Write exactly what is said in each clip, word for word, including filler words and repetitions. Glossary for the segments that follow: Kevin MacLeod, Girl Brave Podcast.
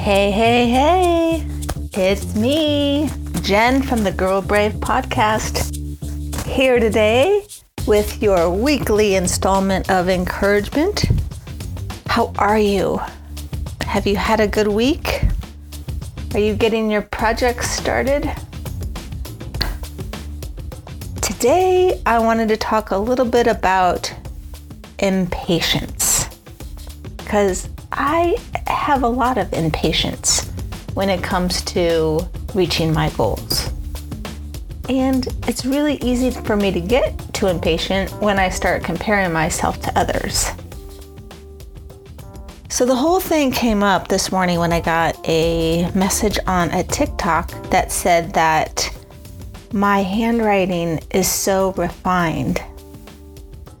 Hey, hey, hey, it's me, Jen from the Girl Brave Podcast, here today with your weekly installment of encouragement. How are you? Have you had a good week? Are you getting your projects started? Today, I wanted to talk a little bit about impatience, because I have a lot of impatience when it comes to reaching my goals. And it's really easy for me to get too impatient when I start comparing myself to others. So the whole thing came up this morning when I got a message on a TikTok that said that my handwriting is so refined,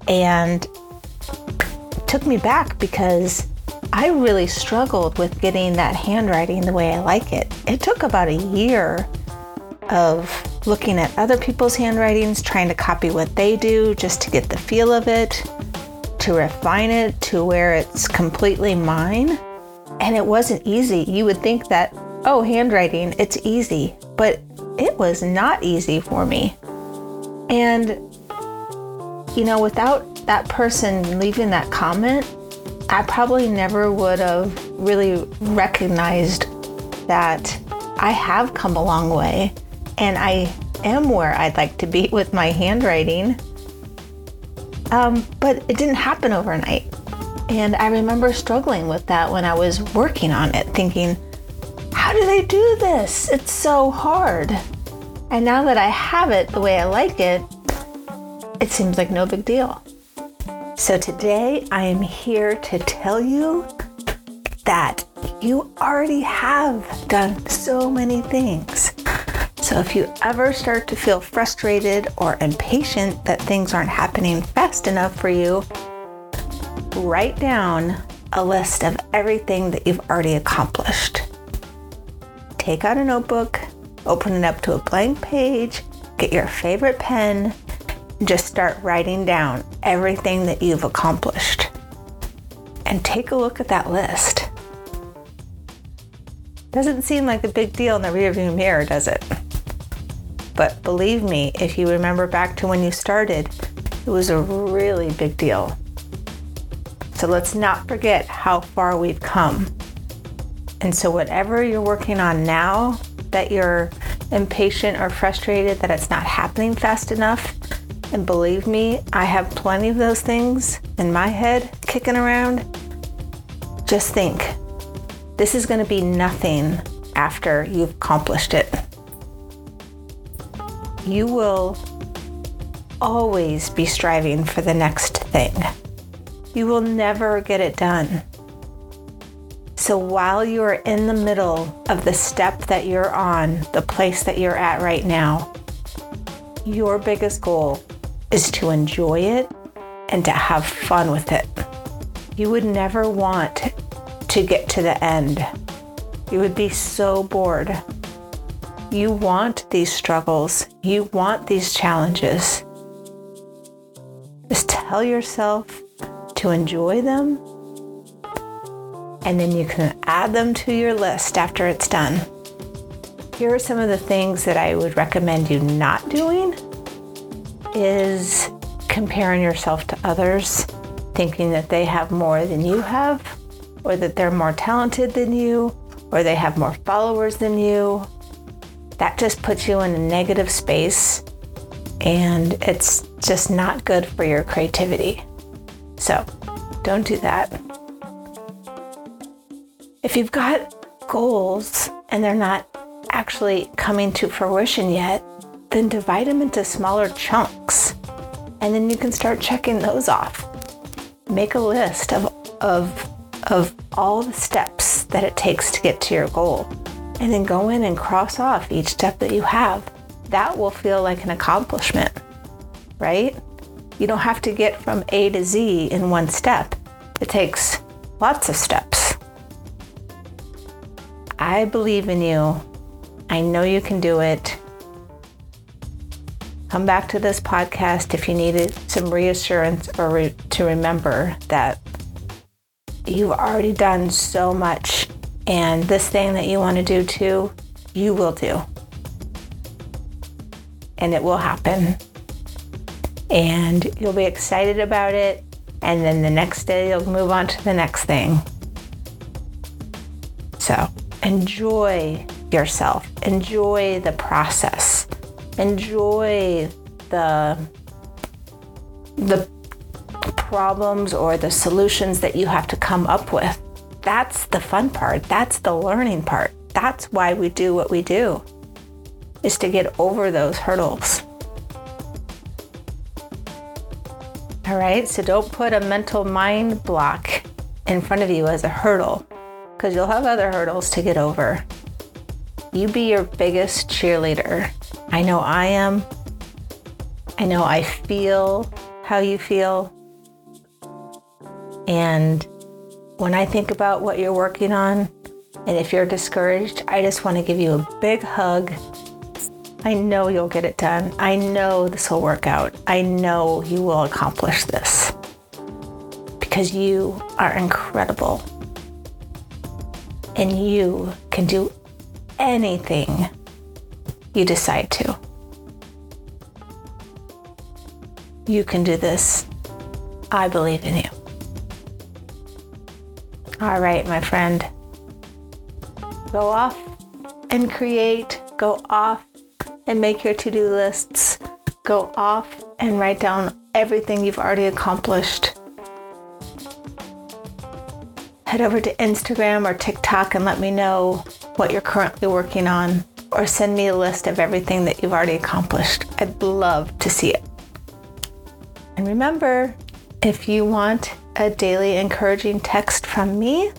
and it took me back because I really struggled with getting that handwriting the way I like it. It took about a year of looking at other people's handwritings, trying to copy what they do just to get the feel of it, to refine it to where it's completely mine. And it wasn't easy. You would think that, oh, handwriting, it's easy, but it was not easy for me. And, you know, without that person leaving that comment, I probably never would have really recognized that I have come a long way and I am where I'd like to be with my handwriting. Um, but it didn't happen overnight. And I remember struggling with that when I was working on it, thinking, how do they do this? It's so hard. And now that I have it the way I like it, it seems like no big deal. So today I am here to tell you that you already have done so many things. So if you ever start to feel frustrated or impatient that things aren't happening fast enough for you, write down a list of everything that you've already accomplished. Take out a notebook, open it up to a blank page, get your favorite pen, just start writing down everything that you've accomplished and take a look at that list. Doesn't seem like a big deal in the rearview mirror, does it? But believe me, if you remember back to when you started, it was a really big deal. So let's not forget how far we've come. And so whatever you're working on now, that you're impatient or frustrated that it's not happening fast enough, and believe me, I have plenty of those things in my head kicking around. Just think, this is going to be nothing after you've accomplished it. You will always be striving for the next thing. You will never get it done. So while you are in the middle of the step that you're on, the place that you're at right now, your biggest goal is to enjoy it and to have fun with it. You would never want to get to the end. You would be so bored. You want these struggles. You want these challenges. Just tell yourself to enjoy them, and then you can add them to your list after it's done. Here are some of the things that I would recommend you not doing is comparing yourself to others, thinking that they have more than you have, or that they're more talented than you, or they have more followers than you. That just puts you in a negative space, and it's just not good for your creativity. So don't do that. If you've got goals and they're not actually coming to fruition yet, then divide them into smaller chunks, and then you can start checking those off. Make a list of of of all the steps that it takes to get to your goal, and then go in and cross off each step that you have. That will feel like an accomplishment, right? You don't have to get from A to Z in one step. It takes lots of steps. I believe in you. I know you can do it. Come back to this podcast if you needed some reassurance or re- to remember that you've already done so much And this thing that you want to do too, you will do. And it will happen. And you'll be excited about it. And then the next day you'll move on to the next thing. So enjoy yourself. Enjoy the process. Enjoy the, the problems or the solutions that you have to come up with. That's the fun part. That's the learning part. That's why we do what we do, is to get over those hurdles. All right, so don't put a mental mind block in front of you as a hurdle, because you'll have other hurdles to get over. You be your biggest cheerleader. I know I am. I know I feel how you feel. And when I think about what you're working on, and if you're discouraged, I just want to give you a big hug. I know you'll get it done. I know this will work out. I know you will accomplish this, because you are incredible and you can do anything you decide to. You can do this. I believe in you. All right, my friend. Go off and create. Go off and make your to-do lists. Go off and write down everything you've already accomplished. Head over to Instagram or TikTok and let me know what you're currently working on, or send me a list of everything that you've already accomplished. I'd love to see it. And remember, if you want a daily encouraging text from me,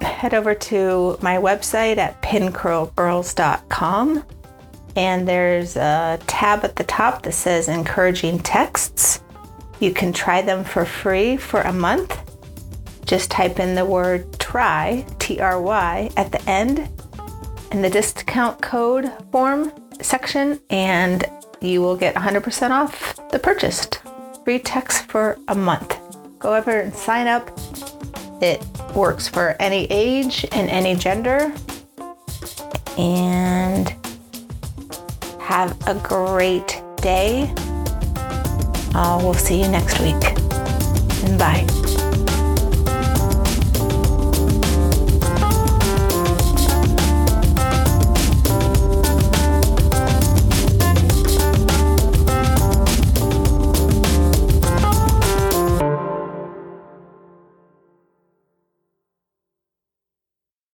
head over to my website at pin curl girls dot com. And there's a tab at the top that says encouraging texts. You can try them for free for a month. Just type in the word try, T R Y, at the end in the discount code form section, and you will get one hundred percent off the purchased. Free text for a month. Go over and sign up. It works for any age and any gender. And have a great day. Uh, we'll see you next week. Bye.